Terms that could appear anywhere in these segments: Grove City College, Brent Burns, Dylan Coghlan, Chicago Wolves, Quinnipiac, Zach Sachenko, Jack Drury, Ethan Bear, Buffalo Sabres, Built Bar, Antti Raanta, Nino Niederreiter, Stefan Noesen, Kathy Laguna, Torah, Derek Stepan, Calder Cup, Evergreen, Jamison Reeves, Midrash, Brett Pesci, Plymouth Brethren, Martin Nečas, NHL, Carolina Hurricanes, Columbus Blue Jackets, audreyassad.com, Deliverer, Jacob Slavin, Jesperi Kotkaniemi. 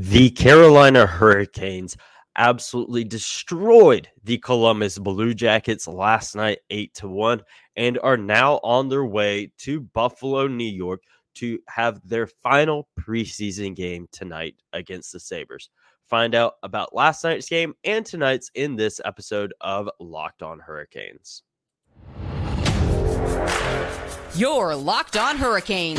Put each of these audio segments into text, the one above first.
The Carolina Hurricanes absolutely destroyed the Columbus Blue Jackets last night 8-1 and are now on their way to Buffalo, New York to have their final preseason game tonight against the Sabres. Find out about last night's game and tonight's in this episode of Locked On Hurricanes. Your Locked On Hurricanes,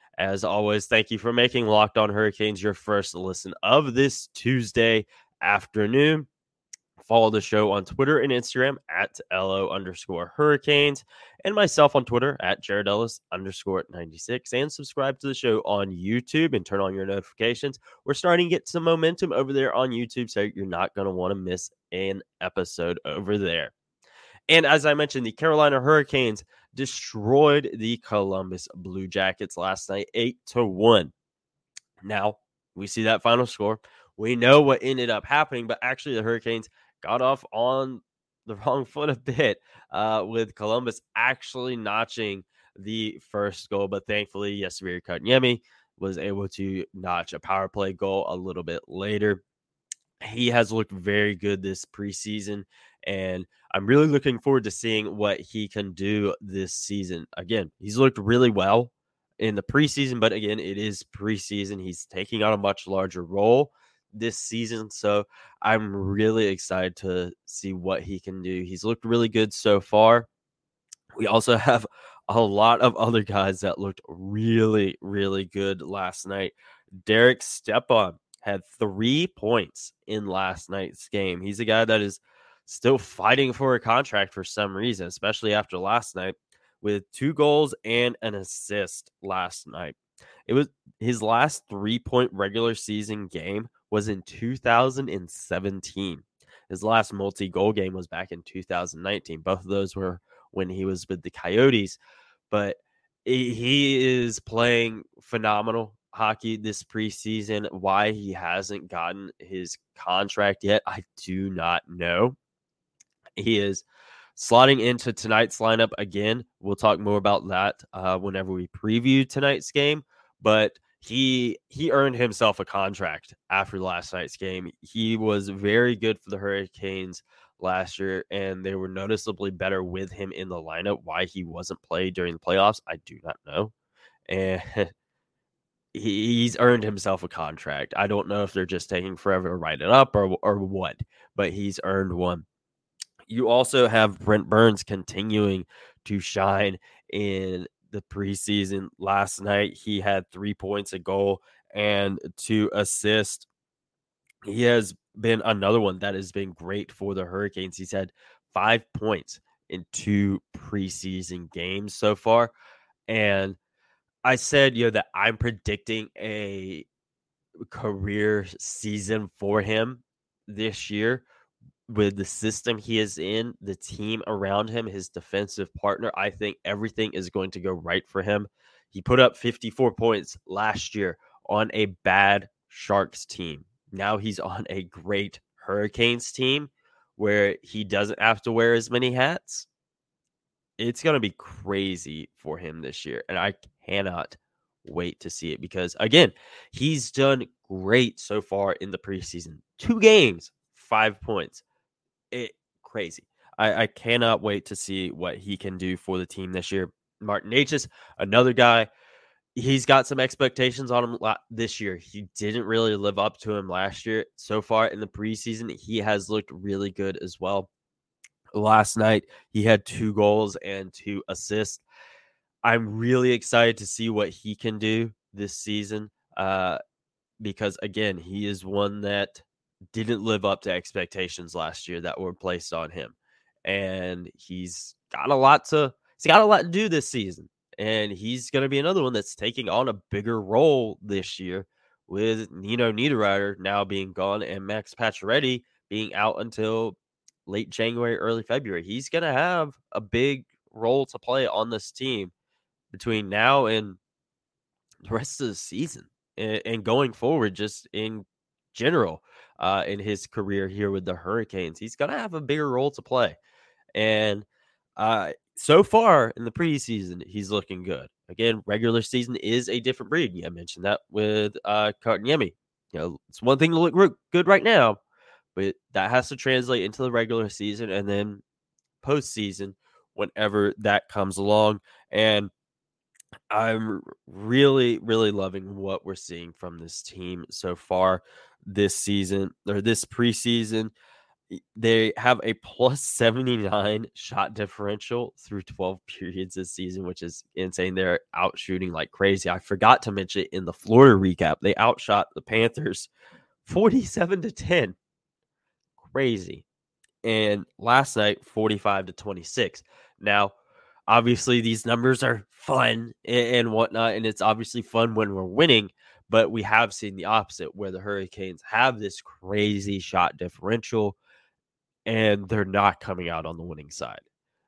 As always, thank you for making Locked On Hurricanes your first listen of this Tuesday afternoon. Follow the show on Twitter and Instagram at @LO_Hurricanes and myself on Twitter at @JaredEllis_96 and subscribe to the show on YouTube and turn on your notifications. We're starting to get some momentum over there on YouTube, so you're not going to want to miss an episode over there. And as I mentioned, the Carolina Hurricanes destroyed the Columbus Blue Jackets last night, 8-1. Now, we see that final score. We know what ended up happening, but actually the Hurricanes got off on the wrong foot a bit with Columbus actually notching the first goal. But thankfully, Jesperi Kotkaniemi was able to notch a power play goal a little bit later. He has looked very good this preseason, and I'm really looking forward to seeing what he can do this season. Again, he's looked really well in the preseason, but again, it is preseason. He's taking on a much larger role this season, so I'm really excited to see what he can do. He's looked really good so far. We also have a lot of other guys that looked really, really good last night. Derek Stepan had 3 points in last night's game. He's a guy that is still fighting for a contract for some reason, especially after last night, with 2 goals and an assist last night. It was his last 3-point regular season game was in 2017. His last multi-goal game was back in 2019. Both of those were when he was with the Coyotes, but he is playing phenomenal hockey this preseason. Why he hasn't gotten his contract yet, I do not know. He is slotting into tonight's lineup again. We'll talk more about that whenever we preview tonight's game, but he earned himself a contract after last night's game. He was very good for the Hurricanes last year, and they were noticeably better with him in the lineup. Why he wasn't played during the playoffs, I do not know. And he's earned himself a contract. I don't know if they're just taking forever to write it up or what, but he's earned one. You also have Brent Burns continuing to shine in the preseason. Last night, he had 3 points, a goal, and 2 assists. He has been another one that has been great for the Hurricanes. He's had 5 points in 2 preseason games so far. And I said, that I'm predicting a career season for him this year with the system he is in, the team around him, his defensive partner. I think everything is going to go right for him. He put up 54 points last year on a bad Sharks team. Now he's on a great Hurricanes team where he doesn't have to wear as many hats. It's going to be crazy for him this year, and I cannot wait to see it because, again, he's done great so far in the preseason. 2 games, 5 points. Crazy. I cannot wait to see what he can do for the team this year. Martin Nečas, another guy, he's got some expectations on him this year. He didn't really live up to him last year. So far in the preseason, he has looked really good as well. Last night, he had 2 goals and 2 assists. I'm really excited to see what he can do this season because, again, he is one that didn't live up to expectations last year that were placed on him. And he's got a lot to do this season. And he's going to be another one that's taking on a bigger role this year with Nino Niederreiter now being gone and Max Pacioretty being out until late January, early February. He's going to have a big role to play on this team between now and the rest of the season and going forward, just in general, in his career here with the Hurricanes. He's going to have a bigger role to play. And so far in the preseason, he's looking good. Again, regular season is a different breed. Yeah, I mentioned that with Kotkaniemi. You know, it's one thing to look good right now, but that has to translate into the regular season and then postseason whenever that comes along. And I'm really, really loving what we're seeing from this team so far this season, or this preseason. They have a plus 79 shot differential through 12 periods this season, which is insane. They're out shooting like crazy. I forgot to mention in the Florida recap, they outshot the Panthers 47-10. Crazy. And last night, 45-26. Now, obviously, these numbers are fun and whatnot, and it's obviously fun when we're winning, but we have seen the opposite where the Hurricanes have this crazy shot differential and they're not coming out on the winning side.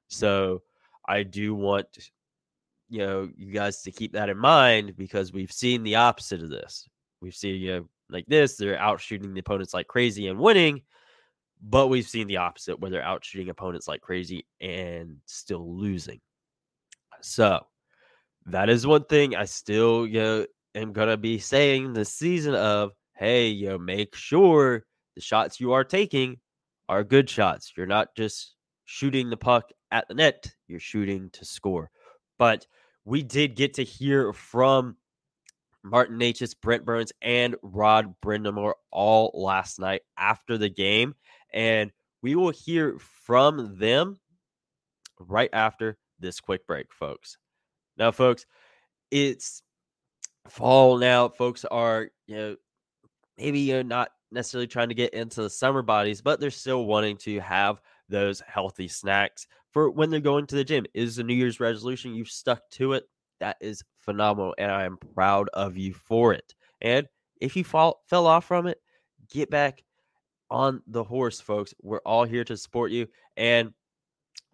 So I do want, you know, you guys to keep that in mind, because we've seen the opposite of this. We've seen, you know, like this, they're out shooting the opponents like crazy and winning. But we've seen the opposite, where they're out shooting opponents like crazy and still losing. So that is one thing I still, you know, am going to be saying this season of, hey, you know, make sure the shots you are taking are good shots. You're not just shooting the puck at the net. You're shooting to score. But we did get to hear from Martin Nečas, Brent Burns, and Rod Brind'Amour all last night after the game. And we will hear from them right after this quick break, folks. Now, folks, it's fall now. Folks are, you know, maybe you're not necessarily trying to get into the summer bodies, but they're still wanting to have those healthy snacks for when they're going to the gym. It is a New Year's resolution. You've stuck to it. That is phenomenal, and I am proud of you for it. And if you fell off from it, get back on the horse, folks. We're all here to support you. And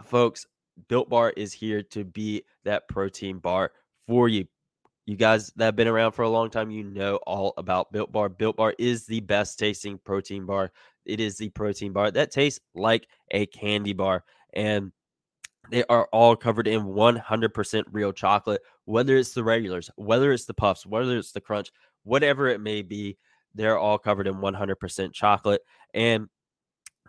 folks, Built Bar is here to be that protein bar for you. You guys that have been around for a long time, you know all about Built Bar. Built Bar is the best tasting protein bar. It is the protein bar that tastes like a candy bar. And they are all covered in 100% real chocolate, whether it's the regulars, whether it's the puffs, whether it's the crunch, whatever it may be. They're all covered in 100% chocolate, and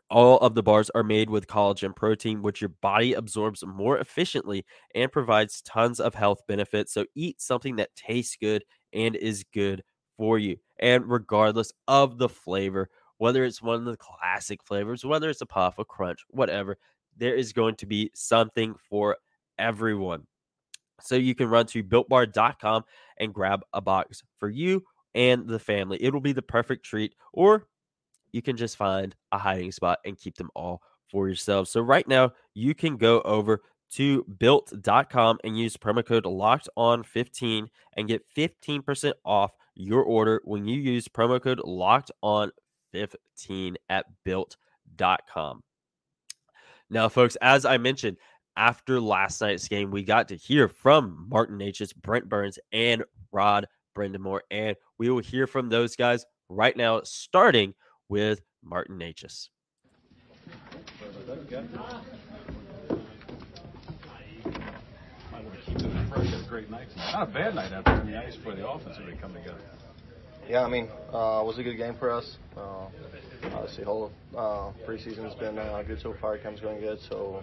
all of the bars are made with collagen protein, which your body absorbs more efficiently and provides tons of health benefits. So eat something that tastes good and is good for you. And regardless of the flavor, whether it's one of the classic flavors, whether it's a puff, a crunch, whatever, there is going to be something for everyone. So you can run to BuiltBar.com and grab a box for you and the family. It will be the perfect treat, or you can just find a hiding spot and keep them all for yourselves. So right now, you can go over to built.com and use promo code LOCKEDON15 and get 15% off your order when you use promo code LOCKEDON15 at built.com. Now, folks, as I mentioned, after last night's game, we got to hear from Martin Nečas, Brent Burns, and Rod Brind'Amour, and we will hear from those guys right now, starting with Martin Nečas. Not a bad night out there. Nice for the offense when they come together. Yeah, I mean, it was a good game for us. Obviously, whole preseason has been good so far. Cam's going good, so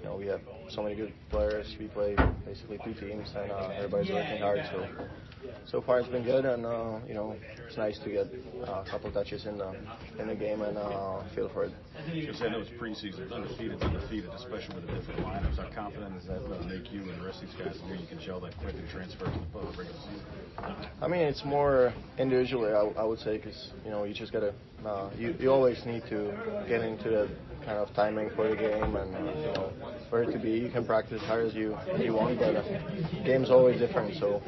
you know, we have so many good players. We play basically two teams, and everybody's working hard. So far, it's been good, and you know, it's nice to get a couple of touches in the game and feel for it. You said it was preseason, undefeated, especially with the different lineups. How confident is that going to make you and the rest of these guys here? You can gel that quick and transfer to the regular season. I mean, it's more individually, I would say, because you know, you just gotta you always need to get into the kind of timing for the game and where to be. You can practice as hard as you want, but game's always different. So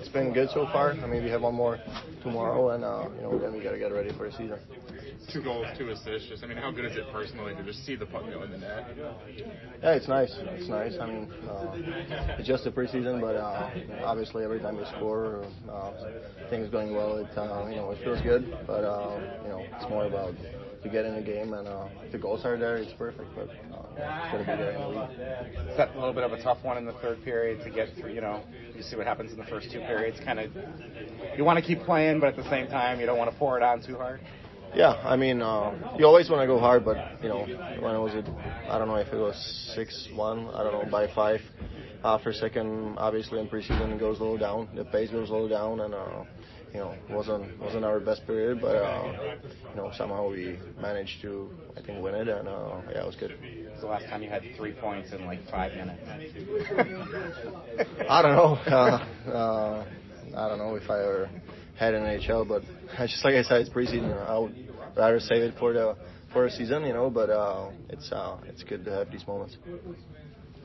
it's been good so far. I mean, we have one more tomorrow, and then we gotta get ready for the season. 2 goals, 2 assists. Just, I mean, how good is it personally to just see the puck go in the net? Yeah, it's nice. It's nice. I mean, it's just the preseason, but obviously every time you score, things going well, it feels good. But it's more about to get in the game, and if the goals are there, it's perfect. But it's gonna be there in the league. Is that a little bit of a tough one in the third period to get through? You see what happens in the first 2 periods. Kind of, you want to keep playing, but at the same time, you don't want to pour it on too hard. Yeah, I mean, you always want to go hard, but, when it was, I don't know if it was 6-1, I don't know, by 5 for second, obviously in preseason it goes a little down, the pace goes a little down, and, wasn't our best period, but, somehow we managed to, I think, win it, and, it was good. It was the last time you had 3 points in, 5 minutes. I don't know if I ever had an NHL, but just like I said, it's preseason. I would rather save it for the season, but it's good to have these moments.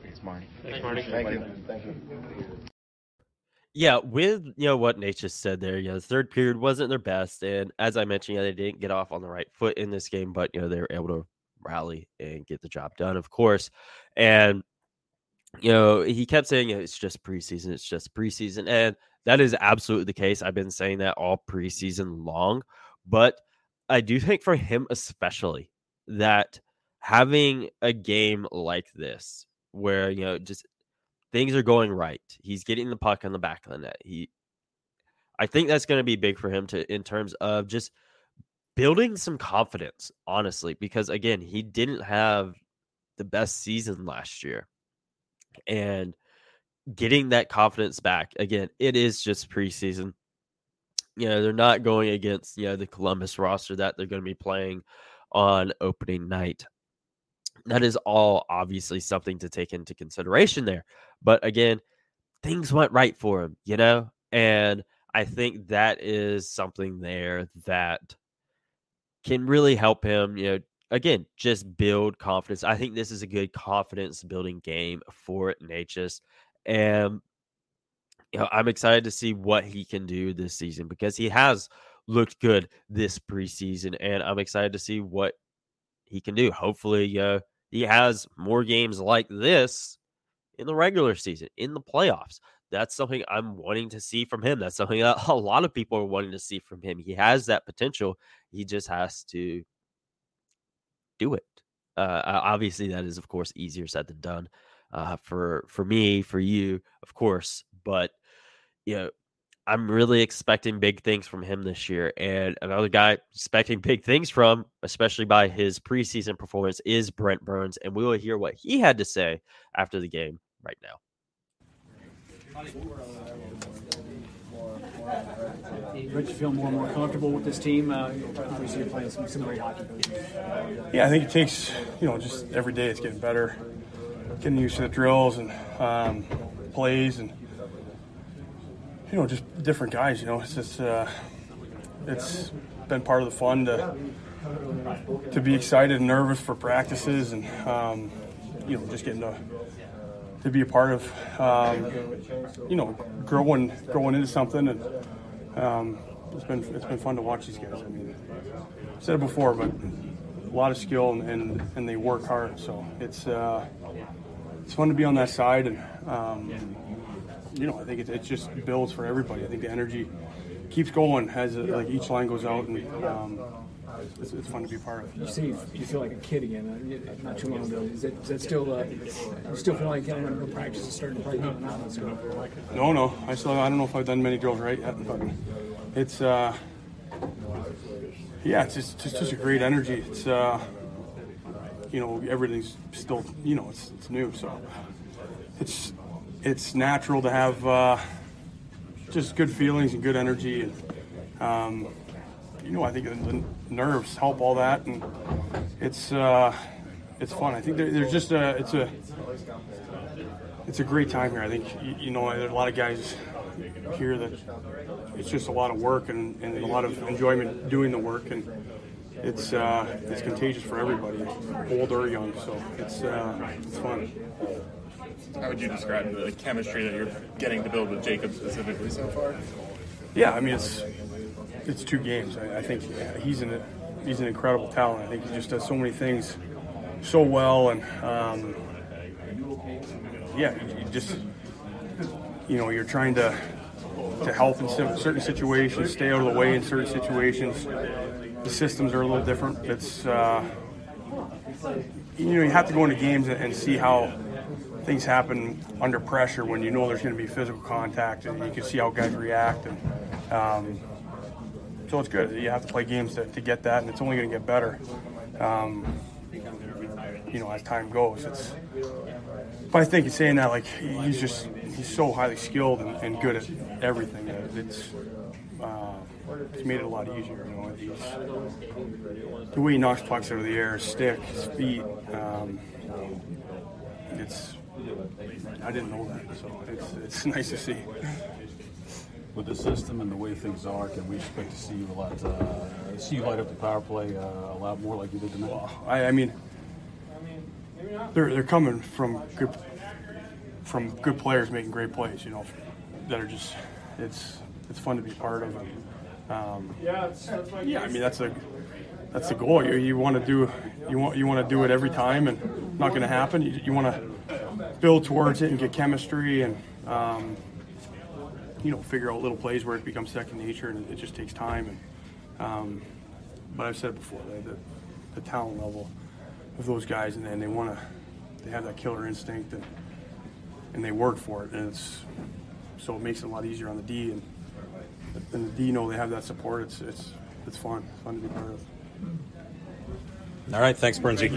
Thanks, Marty. Thank you. Yeah, with what Nate just said there, the third period wasn't their best, and as I mentioned, they didn't get off on the right foot in this game, but they were able to rally and get the job done, of course. And he kept saying it's just preseason, and that is absolutely the case. I've been saying that all preseason long, but I do think for him especially that having a game like this where, just things are going right, he's getting the puck on the back of the net. I think that's going to be big for him in terms of just building some confidence, honestly, because again, he didn't have the best season last year. And getting that confidence back again, it is just preseason. They're not going against the Columbus roster that they're going to be playing on opening night. That is all obviously something to take into consideration there. But again, things went right for him, and I think that is something there that can really help him, again, just build confidence. I think this is a good confidence-building game for Nečas. And, I'm excited to see what he can do this season because he has looked good this preseason, and I'm excited to see what he can do. Hopefully, he has more games like this in the regular season, in the playoffs. That's something I'm wanting to see from him. That's something that a lot of people are wanting to see from him. He has that potential. He just has to do it. Obviously, that is, of course, easier said than done for me, for you, of course. But, I'm really expecting big things from him this year. And another guy expecting big things from, especially by his preseason performance, is Brent Burns. And we will hear what he had to say after the game right now. Rich, you feel more and more comfortable with this team? Obviously, you're playing some great hockey. Yeah, I think it takes, just every day it's getting better, getting used to the drills and plays and, just different guys, It's just, it's been part of the fun to be excited and nervous for practices and, just getting to be a part of, growing into something, and it's been fun to watch these guys. I mean, I've said it before, but a lot of skill and they work hard, so it's fun to be on that side, and I think it just builds for everybody. I think the energy keeps going as each line goes out, and it's fun to be part of. You feel like a kid again. Not too long ago. Is that still? You still feel like I'm going to practice and starting to play people now? No. I don't know if I've done many drills right yet, but it's. It's just a great energy. It's. Everything's still. It's new, so it's natural to have just good feelings and good energy, and I think the nerves help all that, and it's fun. I think there's just it's a great time here. I think there's a lot of guys here that it's just a lot of work and a lot of enjoyment doing the work, and it's contagious for everybody, old or young. So it's fun. How would you describe the chemistry that you're getting to build with Jacob specifically so far? Yeah, I mean it's two games. I think he's an incredible talent. I think he just does so many things so well, and you're trying to help in certain situations, stay out of the way in certain situations. The systems are a little different. It's you have to go into games and see how things happen under pressure when you know there's going to be physical contact, and you can see how guys react. And so it's good. You have to play games to get that, and it's only going to get better. As time goes, but I think in saying that, like, he's so highly skilled and good at everything that it's made it a lot easier. The way he knocks pucks out of the air, his stick, his feet, I didn't know that, so it's nice to see. With the system and the way things are, can we expect to see you light up the power play a lot more like you did tonight? Well, I mean, they're coming from good players making great plays, that are just it's fun to be part of. And, that's the goal. You want to do it every time, and not going to happen. You want to build towards it and get chemistry and figure out little plays where it becomes second nature, and it just takes time. And but I've said it before, the talent level of those guys, and then they have that killer instinct, and they work for it, and it makes it a lot easier on the D, and the D they have that support. It's fun to be part of. All right, thanks, Brinzy.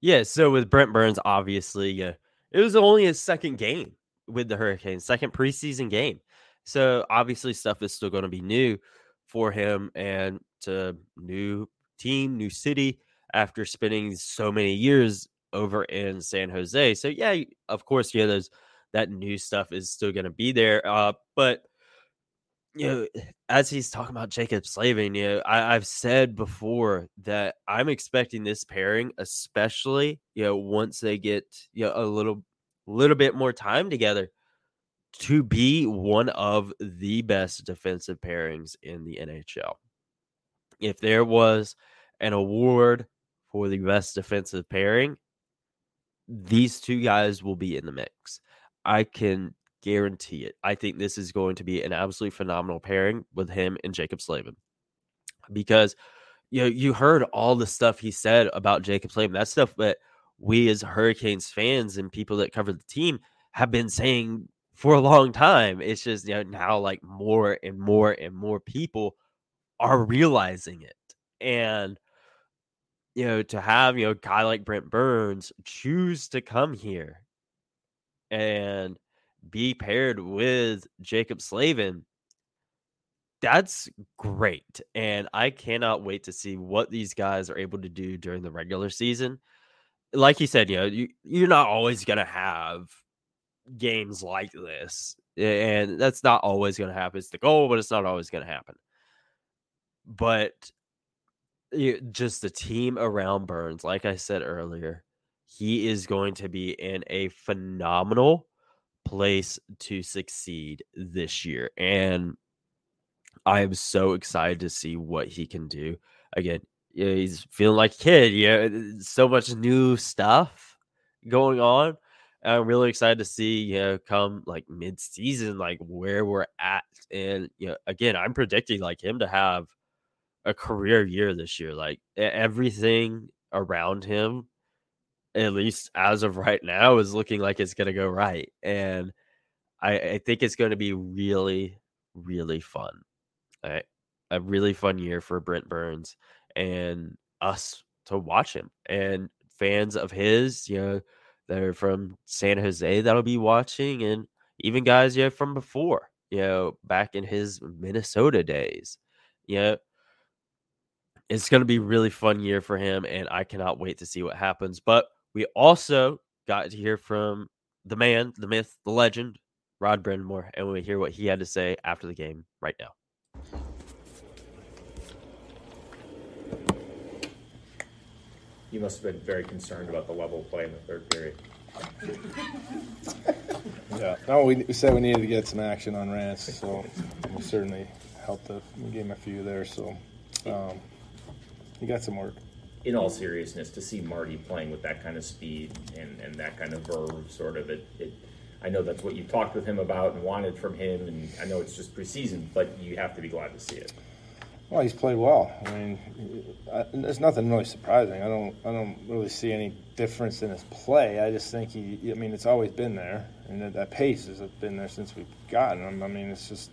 Yeah, so with Brent Burns, obviously, it was only his second game with the Hurricanes, second preseason game. So obviously stuff is still going to be new for him, and to new team, new city, after spending so many years over in San Jose. So yeah, of course, that new stuff is still going to be there. But as he's talking about Jacob Slavin, I've said before that I'm expecting this pairing, especially, once they get a little bit more time together, to be one of the best defensive pairings in the NHL. If there was an award for the best defensive pairing, these two guys will be in the mix. I can guarantee it. I think this is going to be an absolutely phenomenal pairing with him and Jacob Slavin, because you heard all the stuff he said about Jacob Slavin. That stuff that we as Hurricanes fans and people that cover the team have been saying for a long time. It's just now more and more and more people are realizing it. And to have a guy like Brent Burns choose to come here and be paired with Jacob Slavin, that's great. And I cannot wait to see what these guys are able to do during the regular season. Like he said, you're not always going to have games like this, and that's not always going to happen. It's the goal, but it's not always going to happen. But just the team around Burns, like I said earlier, he is going to be in a phenomenal place to succeed this year, and I am so excited to see what he can do. Again, he's feeling like a kid. So much new stuff going on. I'm really excited to see, come mid-season, where we're at. And, again, I'm predicting him to have a career year this year. Everything around him, at least as of right now, is looking like it's going to go right. And I think it's going to be really, really fun. All right? A really fun year for Brent Burns and us to watch him. And fans of his, that are from San Jose that'll be watching, and even guys from before, back in his Minnesota days. It's going to be a really fun year for him, and I cannot wait to see what happens. But we also got to hear from the man, the myth, the legend, Rod Brind'Amour, and we'll hear what he had to say after the game right now. You must have been very concerned about the level of play in the third period. Yeah, no, we said we needed to get some action on Rance, so we certainly helped. We gave him a few there, so he got some work. In all seriousness, to see Marty playing with that kind of speed and that kind of verve, sort of, it I know that's what you talked with him about and wanted from him, and I know it's just preseason, but you have to be glad to see it. Well, he's played well. I mean, there's nothing really surprising. I don't really see any difference in his play. I just think it's always been there, and that pace has been there since we've gotten him. I mean, it's just,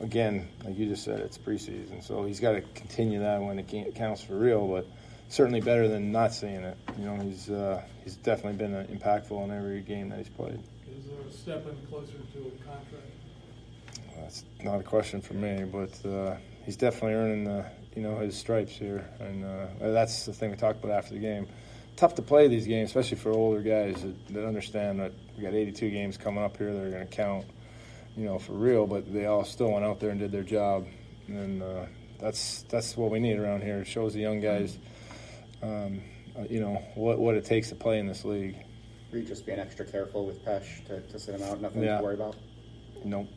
again, like you just said, it's preseason, so he's got to continue that when it counts for real. But certainly better than not seeing it. He's definitely been impactful in every game that he's played. Is there a step in closer to a contract? Well, that's not a question for me, but he's definitely earning his stripes here, and that's the thing we talked about after the game. Tough to play these games, especially for older guys that understand that we got 82 games coming up here that are going to count, for real. But they all still went out there and did their job, and that's what we need around here. It shows the young guys, what it takes to play in this league. Were you just being extra careful with Pesh to sit him out? Nothing to worry about? Nope.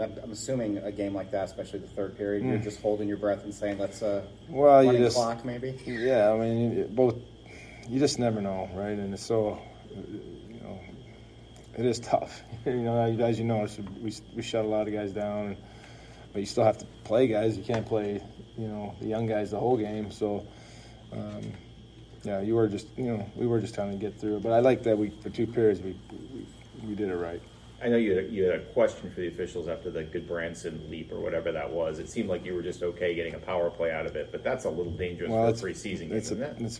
I'm assuming a game like that, especially the third period, you're just holding your breath and saying, let's run the clock maybe? Yeah, I mean, you just never know, right? And it's so, it is tough. As you know, we shut a lot of guys down, but you still have to play guys. You can't play, the young guys the whole game, so... we were just trying to get through it. But I like that for two periods, we did it right. I know you had a question for the officials after the Goodbranson leap or whatever that was. It seemed like you were just okay getting a power play out of it, but that's a little dangerous for preseason. It's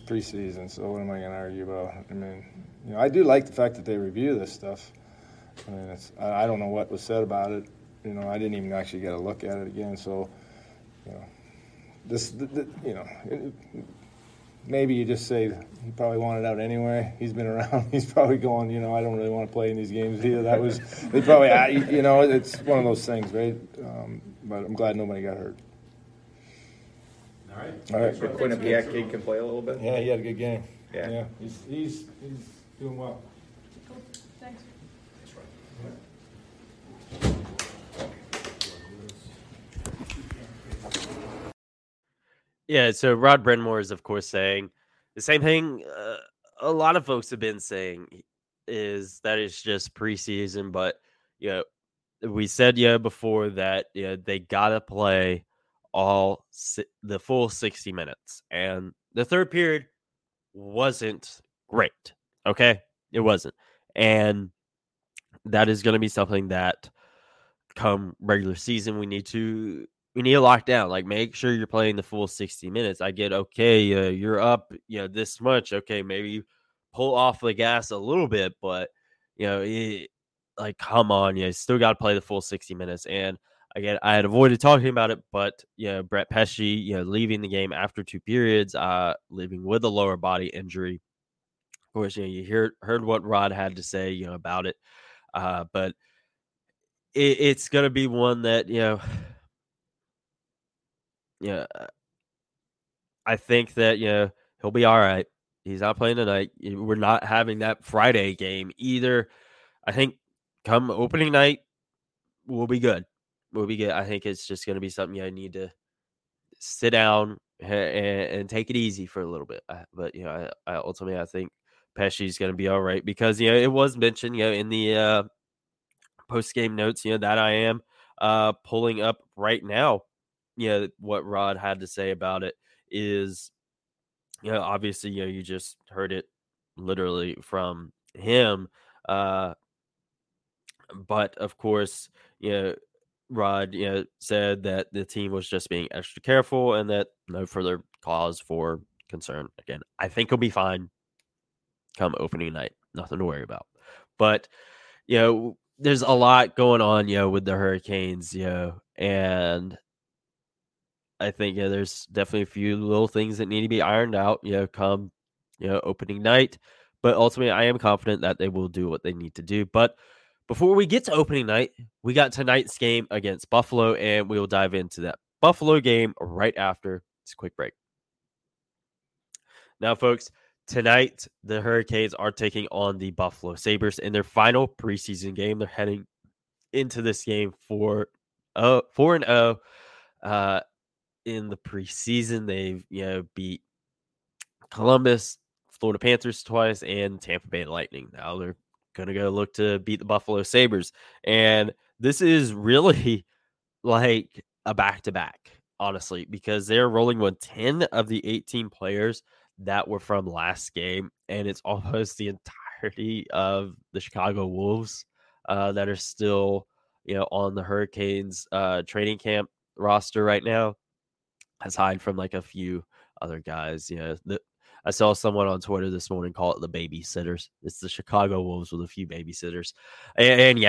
preseason, so what am I going to argue about? I mean, I do like the fact that they review this stuff. I mean, I don't know what was said about it. I didn't even actually get a look at it again. So, maybe you just say he probably wanted out anyway. He's been around. He's probably going, I don't really want to play in these games either. That was, they probably, it's one of those things, right? But I'm glad nobody got hurt. All right. So Quinnipiac kid can play a little bit? Yeah, he had a good game. Yeah. He's doing well. Cool. Thanks. That's right. Yeah. Yeah, so Rod Brind'Amour is, of course, saying the same thing a lot of folks have been saying, is that it's just preseason. But, we said before that they got to play all the full 60 minutes. And the third period wasn't great, okay? It wasn't. And that is going to be something that come regular season we need to lock down. Like, make sure you're playing the full 60 minutes. I get, okay, you're up, this much. Okay, maybe you pull off the gas a little bit, but, come on, you still got to play the full 60 minutes. And, again, I had avoided talking about it, but, Brett Pesci, leaving the game after two periods, leaving with a lower body injury. Of course, you heard what Rod had to say, about it. But it's going to be one that, I think that, he'll be all right. He's not playing tonight. We're not having that Friday game either. I think come opening night, we'll be good. I think it's just going to be something I need to sit down and take it easy for a little bit. But, I ultimately, I think Pesci's going to be all right because, it was mentioned, in the post-game notes, that I am pulling up right now. What Rod had to say about it is, obviously, you just heard it literally from him. But of course, Rod, said that the team was just being extra careful and that no further cause for concern. Again, I think he'll be fine come opening night. Nothing to worry about. But, there's a lot going on, with the Hurricanes, and I think there's definitely a few little things that need to be ironed out, come opening night. But ultimately, I am confident that they will do what they need to do. But Before we get to opening night, we got tonight's game against Buffalo, and we will dive into that Buffalo game right after this quick break. Now, folks, tonight the Hurricanes are taking on the Buffalo Sabres in their final preseason game. They're heading into this game 4-0 in the preseason. They've beat Columbus, Florida Panthers twice, and Tampa Bay Lightning. Now they're going to go look to beat the Buffalo Sabres. And this is really like a back-to-back, honestly, because they're rolling with 10 of the 18 players that were from last game. And it's almost the entirety of the Chicago Wolves that are still, on the Hurricanes training camp roster right now, aside from like a few other guys. I saw someone on Twitter this morning call it the babysitters. It's the Chicago Wolves with a few babysitters. And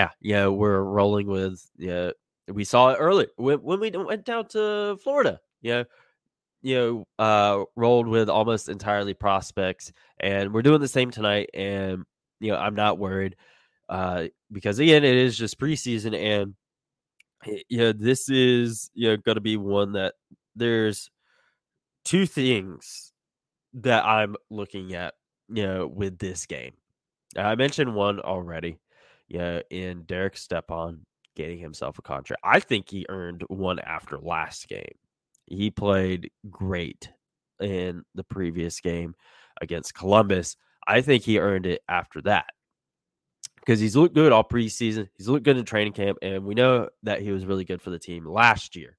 we're rolling with, we saw it earlier when we went down to Florida, rolled with almost entirely prospects. And we're doing the same tonight. And, I'm not worried because, again, it is just preseason. And, this is going to be one that there's two things that I'm looking at, with this game. I mentioned one already, in Derek Stepan getting himself a contract. I think he earned one after last game. He played great in the previous game against Columbus. I think he earned it after that because he's looked good all preseason. He's looked good in training camp, and we know that he was really good for the team last year.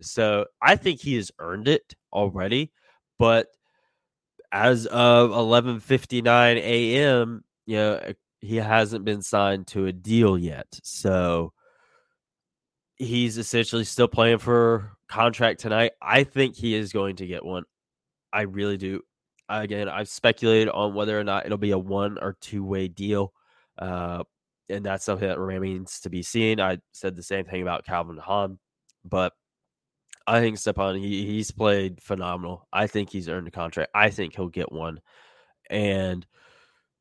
So I think he has earned it already, but as of 11:59 a.m., he hasn't been signed to a deal yet. So he's essentially still playing for contract tonight. I think he is going to get one. I really do. Again, I've speculated on whether or not it'll be a one- or two-way deal, and that's something that remains to be seen. I said the same thing about Calvin de Haan, but I think Stepan, he's played phenomenal. I think he's earned a contract. I think he'll get one. And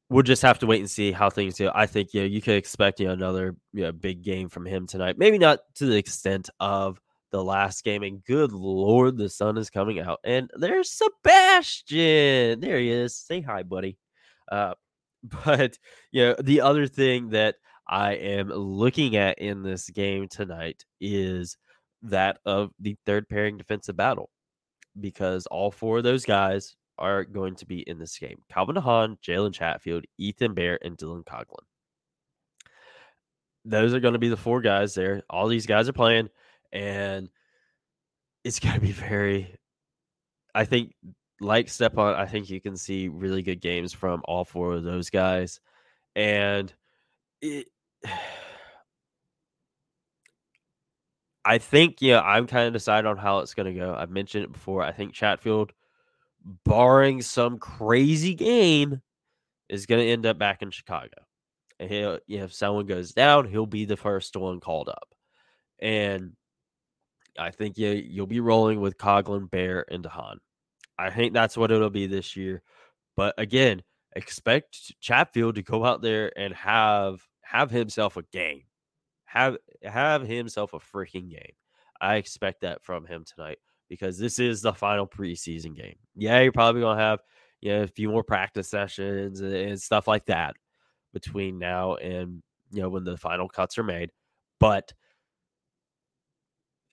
we'll just have to wait and see how things go. I think you could expect another big game from him tonight. Maybe not to the extent of the last game. And good Lord, the sun is coming out. And there's Sebastian. There he is. Say hi, buddy. But, the other thing that I am looking at in this game tonight is that of the third pairing defensive battle, because all four of those guys are going to be in this game. Calvin de Haan, Jalen Chatfield, Ethan Bear, and Dylan Coghlan. Those are going to be the four guys there. All these guys are playing, and it's going to be I think, like Stepan, I think you can see really good games from all four of those guys. And I think, I'm kind of decided on how it's going to go. I've mentioned it before. I think Chatfield, barring some crazy game, is going to end up back in Chicago. And he'll, if someone goes down, he'll be the first one called up. And I think you'll be rolling with Coghlan, Bear, and de Haan. I think that's what it'll be this year. But again, expect Chatfield to go out there and have himself a game. Have himself a freaking game. I expect that from him tonight because this is the final preseason game. Yeah, you're probably going to have a few more practice sessions and stuff like that between now and when the final cuts are made. But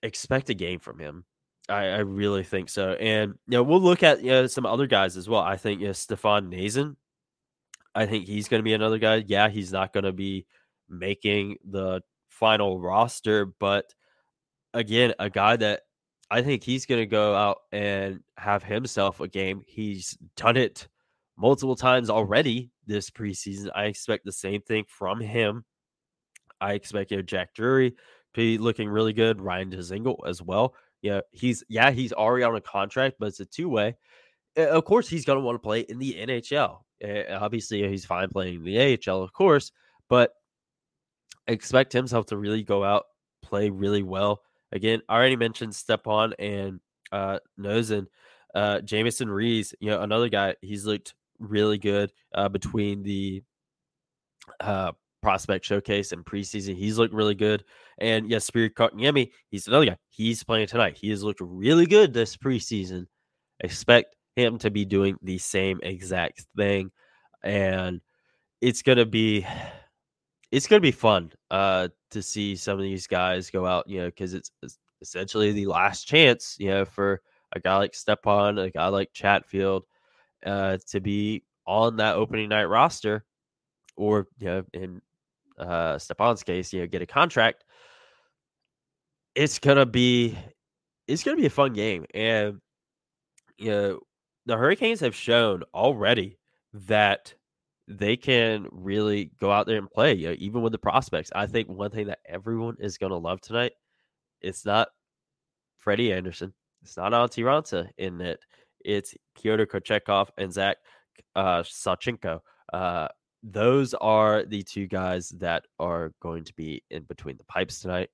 expect a game from him. I really think so. And we'll look at some other guys as well. I think Stefan Noesen, I think he's going to be another guy. Yeah, he's not going to be making the final roster, but again, a guy that I think he's going to go out and have himself a game. He's done it multiple times already this preseason. I expect the same thing from him. I expect Jack Drury to be looking really good. Ryan Dezingle as well. He's already on a contract, but it's a two-way. Of course, he's going to want to play in the NHL. Obviously, he's fine playing the AHL, of course, but expect himself to really go out, play really well. Again, I already mentioned Stepan and Noesen. Jamison Reeves, another guy, he's looked really good between the prospect showcase in preseason. He's looked really good. And yes, Jesperi Kotkaniemi, he's another guy. He's playing tonight. He has looked really good this preseason. Expect him to be doing the same exact thing. And it's going to be fun to see some of these guys go out, you know, because it's essentially the last chance, you know, for a guy like Stepan, a guy like Chatfield to be on that opening night roster, or, you know, in Stepan's case, you know, get a contract. It's going to be a fun game. And, you know, the Hurricanes have shown already that they can really go out there and play, you know, even with the prospects. I think one thing that everyone is going to love tonight, it's not Freddie Anderson. It's not Antti Raanta in it. It's Piotr Kochetkov and Zach Sachenko. Those are the two guys that are going to be in between the pipes tonight.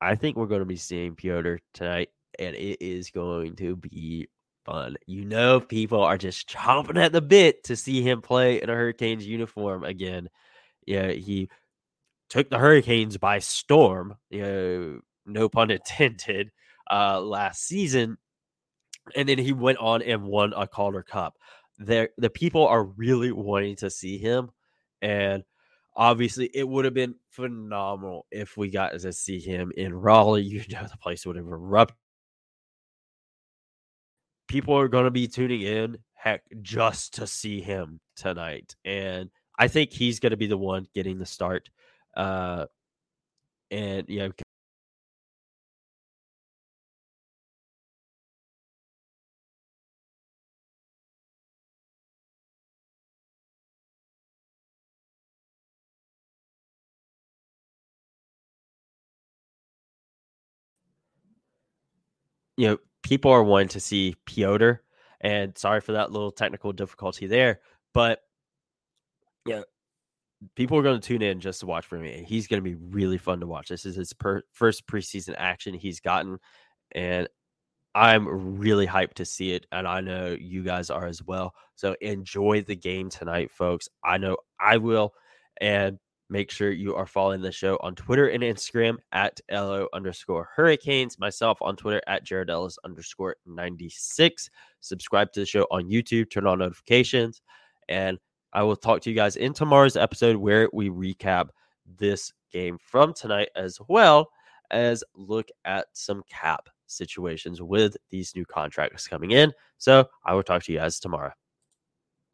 I think we're going to be seeing Piotr tonight, and it is going to be fun. You know, people are just chomping at the bit to see him play in a Hurricanes uniform again. Yeah, he took the Hurricanes by storm, you know, no pun intended, last season. And then he went on and won a Calder Cup. The people are really wanting to see him. And obviously, it would have been phenomenal if we got to see him in Raleigh. You know, the place would have erupted. People are going to be tuning in, heck, just to see him tonight. And I think he's going to be the one getting the start. And, you know, people are wanting to see Piotr, and sorry for that little technical difficulty there, but yeah, people are going to tune in just to watch for me, and he's going to be really fun to watch. This is his first preseason action he's gotten, and I'm really hyped to see it, and I know you guys are as well. So enjoy the game tonight, folks. I know I will, and make sure you are following the show on Twitter and Instagram at @LO_Hurricanes. Myself on Twitter at @JaredEllis_96. Subscribe to the show on YouTube. Turn on notifications. And I will talk to you guys in tomorrow's episode where we recap this game from tonight, as well as look at some cap situations with these new contracts coming in. So I will talk to you guys tomorrow.